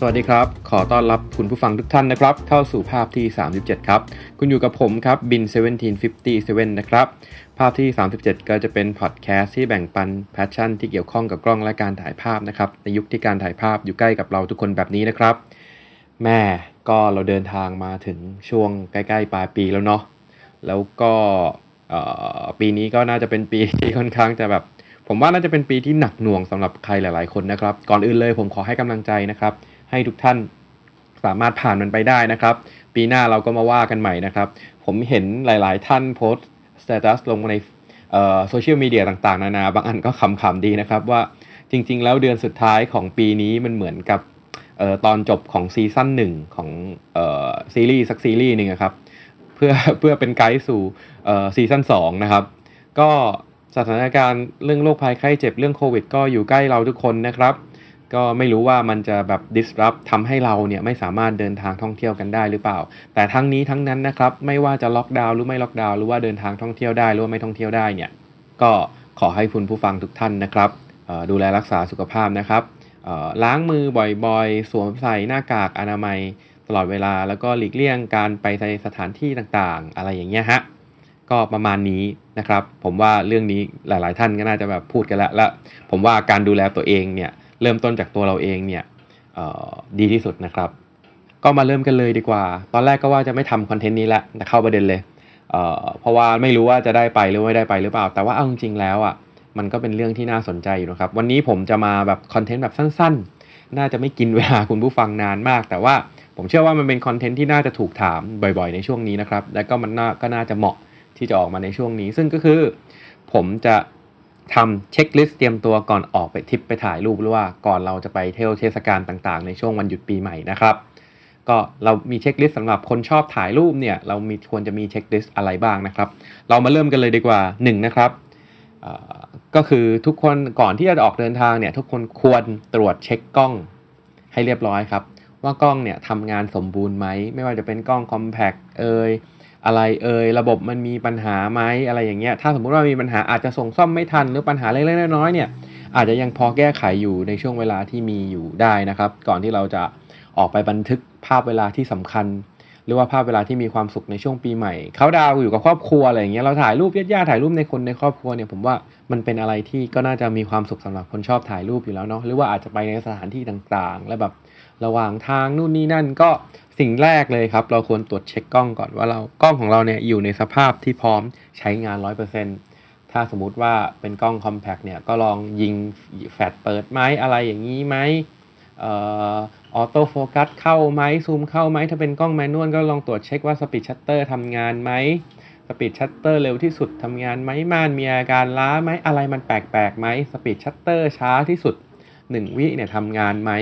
สวัสดีครับขอต้อนรับคุณผู้ฟังทุกท่านนะครับเข้าสู่ภาพที่37ครับคุณอยู่กับผมครับบิน1757นะครับภาพที่37ก็จะเป็นพอดแคสต์ที่แบ่งปันแพชชั่นที่เกี่ยวข้องกับกล้องและการถ่ายภาพนะครับในยุคที่การถ่ายภาพอยู่ใกล้กับเราทุกคนแบบนี้นะครับแม่ก็เราเดินทางมาถึงช่วงใกล้ๆปลายปีแล้วเนาะแล้วก็ปีนี้ก็น่าจะเป็นปีที่ค่อนข้างจะแบบผมว่าน่าจะเป็นปีที่หนักหน่วงสำหรับใครหลายๆคนนะครับก่อนอื่นเลยผมขอให้กำลังใจนะครับให้ทุกท่านสามารถผ่านมันไปได้นะครับปีหน้าเราก็มาว่ากันใหม่นะครับผมเห็นหลายๆท่านโพสต์สเตตัสลงในโซเชียลมีเดียต่างๆนานาบางอันก็ขำๆดีนะครับว่าจริงๆแล้วเดือนสุดท้ายของปีนี้มันเหมือนกับตอนจบของซีซั่น1ของซีรีส์สักซีรีส์นึงครับเพื่อเป็นไกด์สู่ซีซั่น2นะครับก็สถานการณ์เรื่องโรคภัยไข้เจ็บเรื่องโควิดก็อยู่ใกล้เราทุกคนนะครับก็ไม่รู้ว่ามันจะแบบ disrupt ทำให้เราเนี่ยไม่สามารถเดินทางท่องเที่ยวกันได้หรือเปล่าแต่ทั้งนี้ทั้งนั้นนะครับไม่ว่าจะล็อกดาวน์หรือไม่ล็อกดาวน์หรือว่าเดินทางท่องเที่ยวได้หรือว่าไม่ท่องเที่ยวได้เนี่ยก็ขอให้คุณผู้ฟังทุกท่านนะครับดูแลรักษาสุขภาพนะครับล้างมือบ่อยๆสวมใส่หน้ากากอนามัยตลอดเวลาแล้วก็หลีกเลี่ยงการไปในสถานที่ต่างๆอะไรอย่างเงี้ยฮะก็ประมาณนี้นะครับผมว่าเรื่องนี้หลายๆท่านก็น่าจะแบบพูดกันและผมว่าการดูแลตัวเองเนี่ยเริ่มต้นจากตัวเราเองเนี่ยดีที่สุดนะครับก็มาเริ่มกันเลยดีกว่าตอนแรกก็ว่าจะไม่ทำคอนเทนต์นี้ละแต่เข้าประเด็นเลยเพราะว่าไม่รู้ว่าจะได้ไปหรือไม่ได้ไปหรือเปล่าแต่ว่าเอาจริงๆแล้วอ่ะมันก็เป็นเรื่องที่น่าสนใจอยู่นะครับวันนี้ผมจะมาแบบคอนเทนต์แบบสั้นๆน่าจะไม่กินเวลาคุณผู้ฟังนานมากแต่ว่าผมเชื่อว่ามันเป็นคอนเทนต์ที่น่าจะถูกถามบ่อยๆในช่วงนี้นะครับและก็มันน่าจะเหมาะที่จะออกมาในช่วงนี้ซึ่งก็คือผมจะทำเช็คลิสต์เตรียมตัวก่อนออกไปทริปไปถ่ายรูปหรือว่าก่อนเราจะไปเที่ยวเทศกาลต่างๆในช่วงวันหยุดปีใหม่นะครับก็เรามีเช็คลิสต์สำหรับคนชอบถ่ายรูปเนี่ยเรามีควรจะมีเช็คลิสต์อะไรบ้างนะครับเรามาเริ่มกันเลยดีกว่า1นะครับก็คือทุกคนก่อนที่จะออกเดินทางเนี่ยทุกคนควรตรวจเช็คกล้องให้เรียบร้อยครับว่ากล้องเนี่ยทำงานสมบูรณ์ไหมไม่ว่าจะเป็นกล้องคอมแพคอะไรระบบมันมีปัญหาไหมอะไรอย่างเงี้ยถ้าสมมติว่ามีปัญหาอาจจะส่งซ่อมไม่ทันหรือปัญหาเล็กๆน้อยๆเนี่ยอาจจะยังพอแก้ไขอยู่ในช่วงเวลาที่มีอยู่ได้นะครับก่อนที่เราจะออกไปบันทึกภาพเวลาที่สำคัญหรือว่าภาพเวลาที่มีความสุขในช่วงปีใหม่เค้าดาวอยู่กับครอบครัวอะไรอย่างเงี้ยเราถ่ายรูปญาติๆถ่ายรูปในคนในครอบครัวเนี่ยผมว่ามันเป็นอะไรที่ก็น่าจะมีความสุขสำหรับคนชอบถ่ายรูปอยู่แล้วเนาะหรือว่าอาจจะไปในสถานที่ต่างๆและแบบระหว่างทางนู่นนี่นั่นก็สิ่งแรกเลยครับเราควรตรวจเช็คกล้องก่อนว่ากล้องของเราเนี่ยอยู่ในสภาพที่พร้อมใช้งาน 100% ถ้าสมมุติว่าเป็นกล้องคอมแพคเนี่ยก็ลองยิงแฟลชเปิดไหมอะไรอย่างนี้ไหมออโต้โฟกัสเข้าไหมซูมเข้าไหมถ้าเป็นกล้องแมนนวลก็ลองตรวจเช็คว่าสปีดชัตเตอร์ทำงานไหมสปีดชัตเตอร์เร็วที่สุดทำงานไหมม่านมีอาการล้าไหมอะไรมันแปลกๆไหมสปีดชัตเตอร์ช้าที่สุด1วิเนี่ยทำงานไหม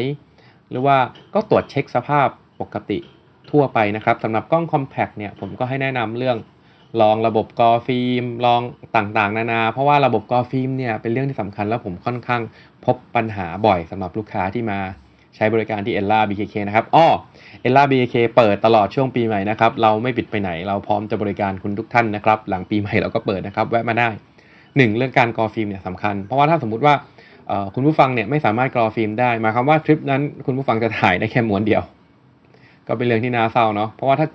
หรือว่าก็ตรวจเช็คสภาพปกติทั่วไปนะครับสำหรับกล้องคอมแพคเนี่ยผมก็ให้แนะนำเรื่องลองระบบกอฟิล์มลองต่างๆนานาเพราะว่าระบบกอฟิล์มเนี่ยเป็นเรื่องที่สำคัญแล้วผมค่อนข้างพบปัญหาบ่อยสำหรับลูกค้าที่มาใช้บริการที่ Ella BKK นะครับElla BKK เปิดตลอดช่วงปีใหม่นะครับเราไม่ปิดไปไหนเราพร้อมจะบริการคุณทุกท่านนะครับหลังปีใหม่เราก็เปิดนะครับแวะมาได้1เรื่องการกอฟิล์มเนี่ยสำคัญเพราะว่าถ้าสมมุติว่าคุณผู้ฟังเนี่ยไม่สามารถกรอฟิล์มได้หมายความว่าทริปนั้นคุณผู้ฟังจะถ่ายได้แค่ม้วนเดียวก็เป็นเรื่องที่น่าเศร้าเนาะเพราะว่าถ้า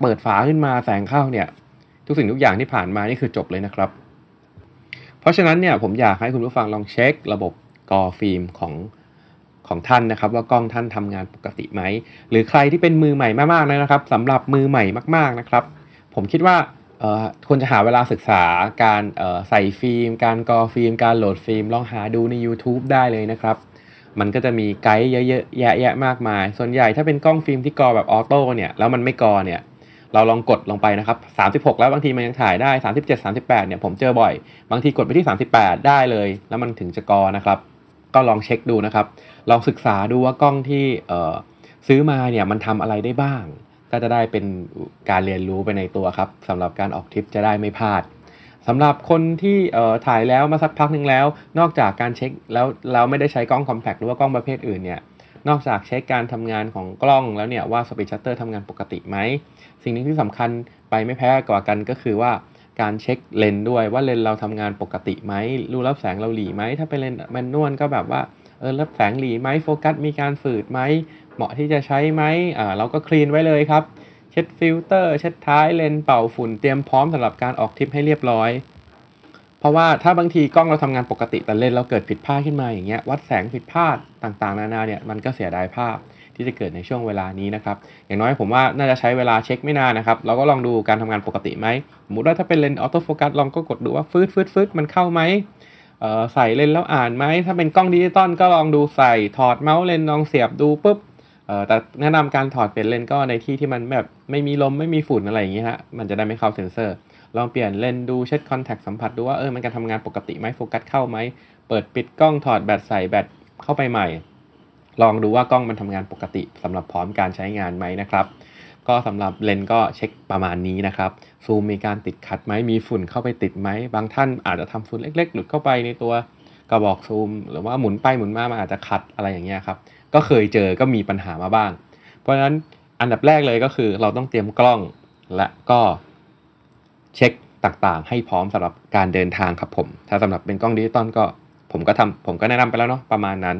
เปิดฝาขึ้นมาแสงเข้าเนี่ยทุกสิ่งทุกอย่างที่ผ่านมานี่คือจบเลยนะครับเพราะฉะนั้นเนี่ยผมอยากให้คุณผู้ฟังลองเช็คระบบกรอฟิล์มของท่านนะครับว่ากล้องท่านทำงานปกติไหมหรือใครที่เป็นมือใหม่มากๆนะครับสำหรับมือใหม่มากๆนะครับผมคิดว่าควรจะหาเวลาศึกษาการใส่ฟิล์มการกรอฟิล์มการโหลดฟิล์มลองหาดูใน YouTube ได้เลยนะครับมันก็จะมีไกด์เยอะๆแยะๆมากมายส่วนใหญ่ถ้าเป็นกล้องฟิล์มที่กรอแบบออโต้เนี่ยแล้วมันไม่กรอเนี่ยเราลองกดลงไปนะครับ36แล้วบางทีมันยังถ่ายได้37 38เนี่ยผมเจอบ่อยบางทีกดไปที่38ได้เลยแล้วมันถึงจะกรอนะครับก็ลองเช็คดูนะครับลองศึกษาดูว่ากล้องที่ซื้อมาเนี่ยมันทำอะไรได้บ้างก็จะได้เป็นการเรียนรู้ไปในตัวครับสำหรับการออกทริปจะได้ไม่พลาดสำหรับคนที่ถ่ายแล้วมาสักพักนึงแล้วนอกจากการเช็คแล้วเราไม่ได้ใช้กล้องคอมแพคหรือว่ากล้องประเภทอื่นเนี่ยนอกจากเช็คการทำงานของกล้องแล้วเนี่ยว่าสปีดชัตเตอร์ทำงานปกติไหมสิ่งนึงที่สำคัญไปไม่แพ้กว่ากันก็คือว่าการเช็คเลนส์ด้วยว่าเลนส์เราทำงานปกติไหมรูรับแสงเราหลีไหมถ้าเป็นเลนส์แมนนวลก็แบบว่า รับแสงหลีไหมโฟกัสมีการฝืดไหมเหมาะที่จะใช้ไหมเราก็คลีนไว้เลยครับเช็ดฟิลเตอร์เช็ดท้ายเลนส์เป่าฝุ่นเตรียมพร้อมสำหรับการออกทริปให้เรียบร้อยเพราะว่าถ้าบางทีกล้องเราทำงานปกติแต่เลนส์เราเกิดผิดพลาดขึ้นมาอย่างเงี้ยวัดแสงผิดพลาดต่างๆนานาเนี่ยมันก็เสียดายภาพที่จะเกิดในช่วงเวลานี้นะครับอย่างน้อยผมว่าน่าจะใช้เวลาเช็คไม่นานนะครับเราก็ลองดูการทำงานปกติไหมสมมติว่าถ้าเป็นเลนส์ออโต้โฟกัสลองก็กดดูว่าฟืดมันเข้าไหมใส่เลนส์แล้วอ่านไหมถ้าเป็นกล้องดิจิตอลก็ลองดูใส่ถอดเมาส์เลนส์ลองเสียบดูปุ๊บแต่แนะนำการถอดเปลี่ยนเลนส์ก็ในที่ที่มันแบบไม่มีลมไม่มีฝุ่นอะไรอย่างงี้ฮะมันจะได้ไม่เข้าเซ็นเซอร์ลองเปลี่ยนเลนส์ดูเช็ดคอนแทคสัมผัสดูว่ามันการทำงานปกติไหมโฟกัสเข้าไหมเปิดปิดกล้องถอดแบตใส่แบตเข้าไปใหม่ลองดูว่ากล้องมันทำงานปกติสำหรับพร้อมการใช้งานไหมนะครับก็สำหรับเลนส์ก็เช็คประมาณนี้นะครับซูมมีการติดขัดไหมมีฝุ่นเข้าไปติดไหมบางท่านอาจจะทำฝุ่นเล็กๆหลุดเข้าไปในตัวกระบอกซูมหรือว่าหมุนไปหมุนมามันอาจจะขัดอะไรอย่างเงี้ยครับก็เคยเจอก็มีปัญหามาบ้างเพราะฉะนั้นอันดับแรกเลยก็คือเราต้องเตรียมกล้องและก็เช็คต่างๆให้พร้อมสำหรับการเดินทางครับผมถ้าสำหรับเป็นกล้องดิจิตอลก็ผมก็แนะนำไปแล้วเนาะประมาณนั้น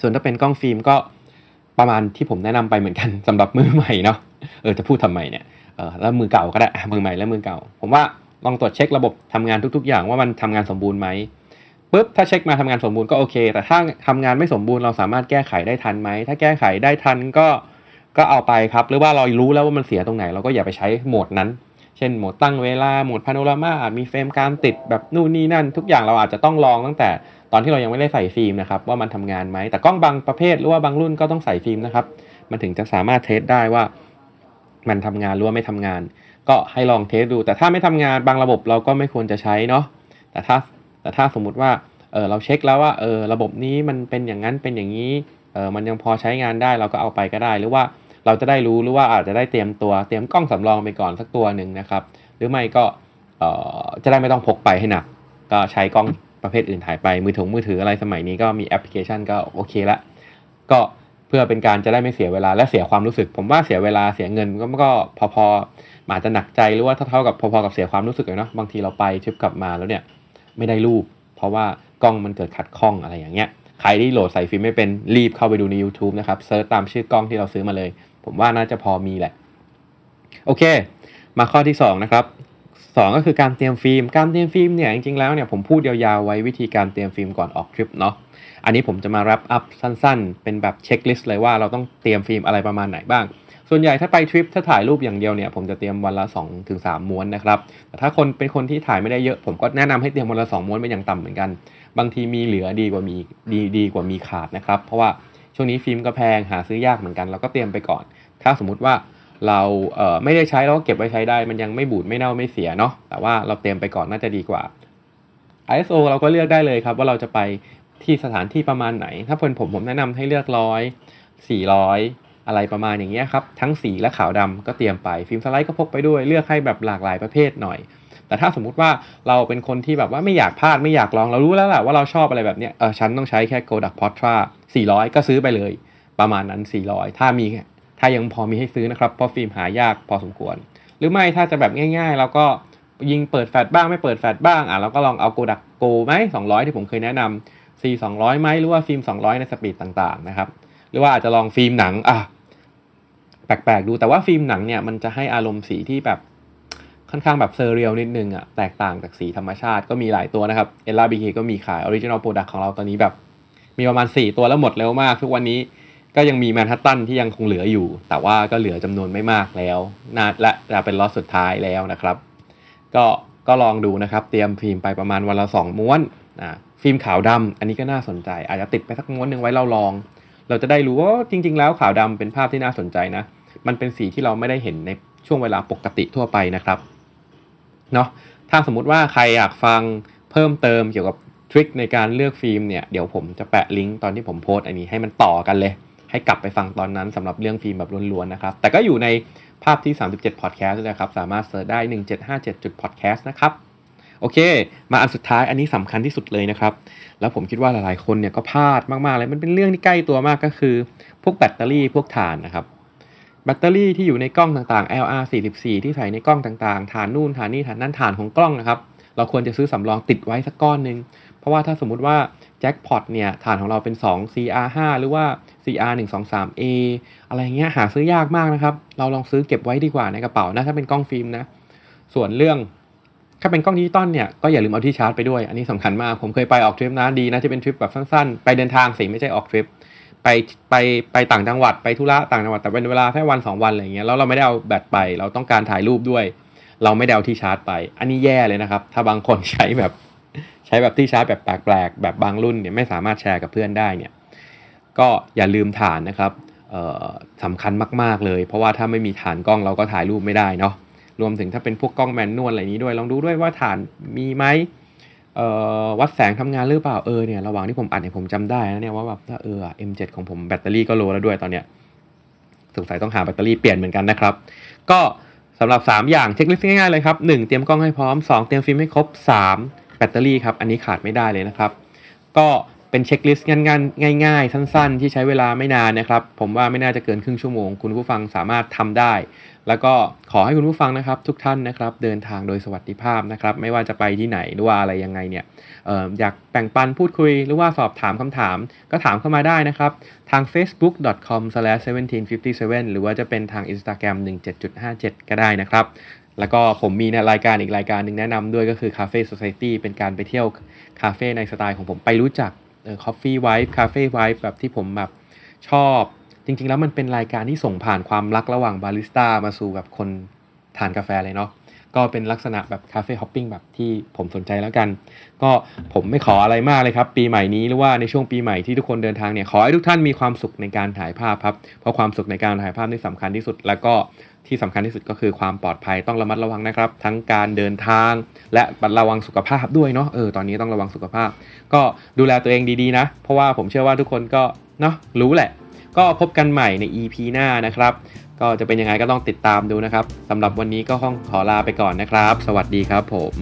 ส่วนถ้าเป็นกล้องฟิล์มก็ประมาณที่ผมแนะนำไปเหมือนกันสำหรับมือใหม่เนาะจะพูดทำไมเนี่ยแล้วมือเก่าก็ได้มือใหม่และมือเก่าผมว่าลองตรวจเช็คระบบทำงานทุกๆอย่างว่ามันทำงานสมบูรณ์ไหมปุ๊บถ้าเช็คมาทำงานสมบูรณ์ก็โอเคแต่ถ้าทำงานไม่สมบูรณ์เราสามารถแก้ไขได้ทันไหมถ้าแก้ไขได้ทันก็เอาไปครับหรือว่าเรารู้แล้วว่ามันเสียตรงไหนเราก็อย่าไปใช้โหมดนั้นเช่นโหมดตั้งเวลาโหมดพาโนรามามีเฟรมการติดแบบนู่นนี่นั่นทุกอย่างเราอาจจะต้องลองตั้งแต่ตอนที่เรายังไม่ได้ใส่ฟิล์มนะครับว่ามันทำงานไหมแต่กล้องบางประเภทหรือว่าบางรุ่นก็ต้องใส่ฟิล์มนะครับมันถึงจะสามารถเทสได้ว่ามันทำงานหรือว่าไม่ทำงานก็ให้ลองเทสดูแต่ถ้าไม่ทำงานบางระบบเราก็ไม่ควรจะใช้เนาะแต่ถ้าสมมุติว่าเราเช็คแล้วว่าระบบนี้มันเป็นอย่างนั้นเป็นอย่างนี้มันยังพอใช้งานได้เราก็เอาไปก็ได้หรือว่าเราจะได้รู้หรือว่าอาจจะได้เตรียมกล้องสำรองไปก่อนสักตัวหนึ่งนะครับหรือไม่ก็จะได้ไม่ต้องพกไปให้หนักก็ใช้กล้องประเภทอื่นถ่ายไปมือถืออะไรสมัยนี้ก็มีแอปพลิเคชันก็โอเคละก็เพื่อเป็นการจะได้ไม่เสียเวลาและเสียความรู้สึกผมว่าเสียเวลาเสียเงินก็พออาจจะหนักใจหรือว่าเท่ากับพอๆกับเสียความรู้สึกเลยเนาะบางทีเราไปทริปกลับมาแล้วเนี่ยไม่ได้รูปเพราะว่ากล้องมันเกิดขัดข้องอะไรอย่างเงี้ยใครที่โหลดใส่ฟิล์มไม่เป็นรีบเข้าไปดูใน YouTube นะครับเซิร์ชตามชื่อกล้องที่เราซื้อมาเลยผมว่าน่าจะพอมีแหละโอเคมาข้อที่2นะครับ2ก็คือการเตรียมฟิล์มเนี่ยจริงๆแล้วเนี่ยผมพูดยาวๆไว้วิธีการเตรียมฟิล์มก่อนออกทริปเนาะอันนี้ผมจะมาแรปอัพสั้นๆเป็นแบบเช็คลิสต์เลยว่าเราต้องเตรียมฟิล์มอะไรประมาณไหนบ้างส่วนใหญ่ถ้าไปทริปถ้าถ่ายรูปอย่างเดียวเนี่ยผมจะเตรียมวันละ 2-3 ม้วนนะครับแต่ถ้าคนเป็นคนที่ถ่ายไม่ได้เยอะผมก็แนะนำให้เตรียมวันละ2 ม้วนเป็นอย่างต่ำเหมือนกันบางทีมีเหลือดีกว่ามีขาดนะครับเพราะว่าช่วงนี้ฟิล์มก็แพงหาซื้อยากเหมือนกันเราก็เตรียมไปก่อนถ้าสมมุติว่าเราไม่ได้ใช้เราก็เก็บไว้ใช้ได้มันยังไม่บูดไม่เน่าไม่เสียเนาะแต่ว่าเราเตรียมไปก่อนน่าจะดีกว่า ISO เราก็เลือกได้เลยครับว่าเราจะไปที่สถานที่ประมาณไหนถ้าเป็นผมแนะนำให้เลือก100 400อะไรประมาณอย่างเงี้ยครับทั้งสีและขาวดำก็เตรียมไปฟิล์มสไลด์ก็พกไปด้วยเลือกให้แบบหลากหลายประเภทหน่อยแต่ถ้าสมมุติว่าเราเป็นคนที่แบบว่าไม่อยากพลาดไม่อยากลองเรารู้แล้วแหละว่าเราชอบอะไรแบบเนี้ยฉันต้องใช้แค่ Kodak Portra 400ก็ซื้อไปเลยประมาณนั้น400ถ้ายังพอมีให้ซื้อนะครับเพราะฟิล์มหายากพอสมควรหรือไม่ถ้าจะแบบง่ายๆเราก็ยิงเปิดแฟลชบ้างไม่เปิดแฟลชบ้างเราก็ลองเอา Kodak Go มั้ย200ที่ผมเคยแนะนำ C 200มั้ยหรือว่าฟิล์ม200ในสปีดต่างๆนะครับหรือว่าอาจจะลองฟิล์มหนังแปลกๆดูแต่ว่าฟิล์มหนังเนี่ยมันจะให้อารมณ์สีที่แบบค่อนข้างแบบเซอร์เรียลนิดนึงแตกต่างจากสีธรรมชาติก็มีหลายตัวนะครับ LBK ก็มีขาย Original Product ของเราตอนนี้แบบมีประมาณ4ตัวแล้วหมดเร็วมากทุกวันนี้ก็ยังมีแมนฮัตตันที่ยังคงเหลืออยู่แต่ว่าก็เหลือจำนวนไม่มากแล้วและจะเป็นล็อตสุดท้ายแล้วนะครับก็ลองดูนะครับเตรียมฟิล์มไปประมาณวันละ2ม้วนฟิล์มขาวดำอันนี้ก็น่าสนใจอาจจะติดไปสักม้วนนึงไว้เราลองเราจะได้รู้ว่าจริงๆแล้วขาวดำเป็นภาพที่น่าสนใจนะมันเป็นสีที่เราไม่ได้เห็นในช่วงเวลาปกติทั่วไปนะครับเนาะถ้าสมมุติว่าใครอยากฟังเพิ่มเติมเกี่ยวกับทริคในการเลือกฟิล์มเนี่ยเดี๋ยวผมจะแปะลิงก์ตอนที่ผมโพสต์อันนี้ให้มันต่อกันเลยให้กลับไปฟังตอนนั้นสำหรับเรื่องฟิล์มแบบล้วนๆนะครับแต่ก็อยู่ในภาพที่37 podcast ด้วยนะครับสามารถเสิร์ชได้ 1757.podcast นะครับโอเคมาอันสุดท้ายอันนี้สำคัญที่สุดเลยนะครับแล้วผมคิดว่าหลายๆคนเนี่ยก็พลาดมากๆเลยมันเป็นเรื่องที่ใกล้ตัวมากก็คือพวกแบตเตอรี่พวกถ่านนะครับแบตเตอรี่ที่อยู่ในกล้องต่างๆ LR44 ที่ใส่ในกล้องต่างๆถ่านนู่นถ่านนี่ถ่านนั่นถ่านของกล้องนะครับ เราควรจะซื้อสำรองติดไว้สักก้อนนึงเพราะว่าถ้าสมมุติว่าแจ็คพอตเนี่ยฐานของเราเป็น2 CR5 หรือว่า CR123A อะไรเงี้ยหาซื้อยากมากนะครับเราลองซื้อเก็บไว้ดีกว่าในกระเป๋านะถ้าเป็นกล้องฟิล์มนะส่วนเรื่องถ้าเป็นกล้องดิจิตอลเนี่ยก็อย่าลืมเอาที่ชาร์จไปด้วยอันนี้สำคัญมากผมเคยไปออกทริปนะดีนะที่เป็นทริปแบบสั้นๆไปเดินทางสิไม่ใช่ออกทริปไปต่างจังหวัดไปธุระต่างจังหวัดแต่เป็นเวลาแค่วัน2วันอะไรอย่างเงี้ยแล้วเราไม่ได้เอาแบตไปเราต้องการถ่ายรูปด้วยเราไม่ได้เอาที่ชาร์จไปอันนี้แย่เลยนะครับถ้าบางคนใช้แบบที่ชาร์จแบบแปลกๆแบบบางรุ่นเนี่ยไม่สามารถแชร์กับเพื่อนได้เนี่ยก็อย่าลืมฐานนะครับสำคัญมากๆเลยเพราะว่าถ้าไม่มีฐานกล้องเราก็ถ่ายรูปไม่ได้เนาะรวมถึงถ้าเป็นพวกกล้องแมนนวลอะไรนี้ด้วยลองดูด้วยว่าฐานมีไหมวัดแสงทำงานหรือเปล่าเนี่ยระหว่างที่ผมอัดเนี่ยผมจำได้นะเนี่ยว่าแบบถ้าM7 ของผมแบตเตอรี่ก็โลแล้วด้วยตอนเนี้ยสงสัยต้องหาแบตเตอรี่เปลี่ยนเหมือนกันนะครับก็สำหรับ3อย่างเช็คลิสต์ง่ายๆเลยครับ1เตรียมกล้องให้พร้อม2เตรียมฟิล์มให้ครบ3แบตเตอรี่ครับอันนี้ขาดไม่ได้เลยนะครับก็เป็นเช็คลิสต์ง่ายๆสั้นๆที่ใช้เวลาไม่นานนะครับผมว่าไม่น่าจะเกินครึ่งชั่วโมงคุณผู้ฟังสามารถทำได้แล้วก็ขอให้คุณผู้ฟังนะครับทุกท่านนะครับเดินทางโดยสวัสดิภาพนะครับไม่ว่าจะไปที่ไหนหรือว่าอะไรยังไงเนี่ยอยากแบ่งปันพูดคุยหรือว่าสอบถามคำถามก็ถามเข้ามาได้นะครับทาง facebook.com/1757 หรือว่าจะเป็นทาง Instagram 17.57 ก็ได้นะครับแล้วก็ผมมีรายการอีกรายการนึงแนะนำด้วยก็คือ Cafe Society เป็นการไปเที่ยวคาเฟ่ในสไตล์ของผมไปรู้จักCoffee Vibe Cafe Vibe แบบที่ผมแบบชอบจริงๆแล้วมันเป็นรายการที่ส่งผ่านความรักระหว่างบาริสต้ามาสู่แบบคนทานกาแฟเลยเนาะก็เป็นลักษณะแบบคาเฟ่ฮอปปิ้งแบบที่ผมสนใจแล้วกันก็ผมไม่ขออะไรมากเลยครับปีใหม่นี้หรือว่าในช่วงปีใหม่ที่ทุกคนเดินทางเนี่ยขอให้ทุกท่านมีความสุขในการถ่ายภาพครับเพราะความสุขในการถ่ายภาพนี่สำคัญที่สุดแล้วก็ที่สำคัญที่สุดก็คือความปลอดภัยต้องระมัดระวังนะครับทั้งการเดินทางและระวังสุขภาพด้วยเนาะตอนนี้ต้องระวังสุขภาพก็ดูแลตัวเองดีๆนะเพราะว่าผมเชื่อว่าทุกคนก็เนาะรู้แหละก็พบกันใหม่ใน EP หน้านะครับก็จะเป็นยังไงก็ต้องติดตามดูนะครับสำหรับวันนี้ก็ขอลาไปก่อนนะครับสวัสดีครับผม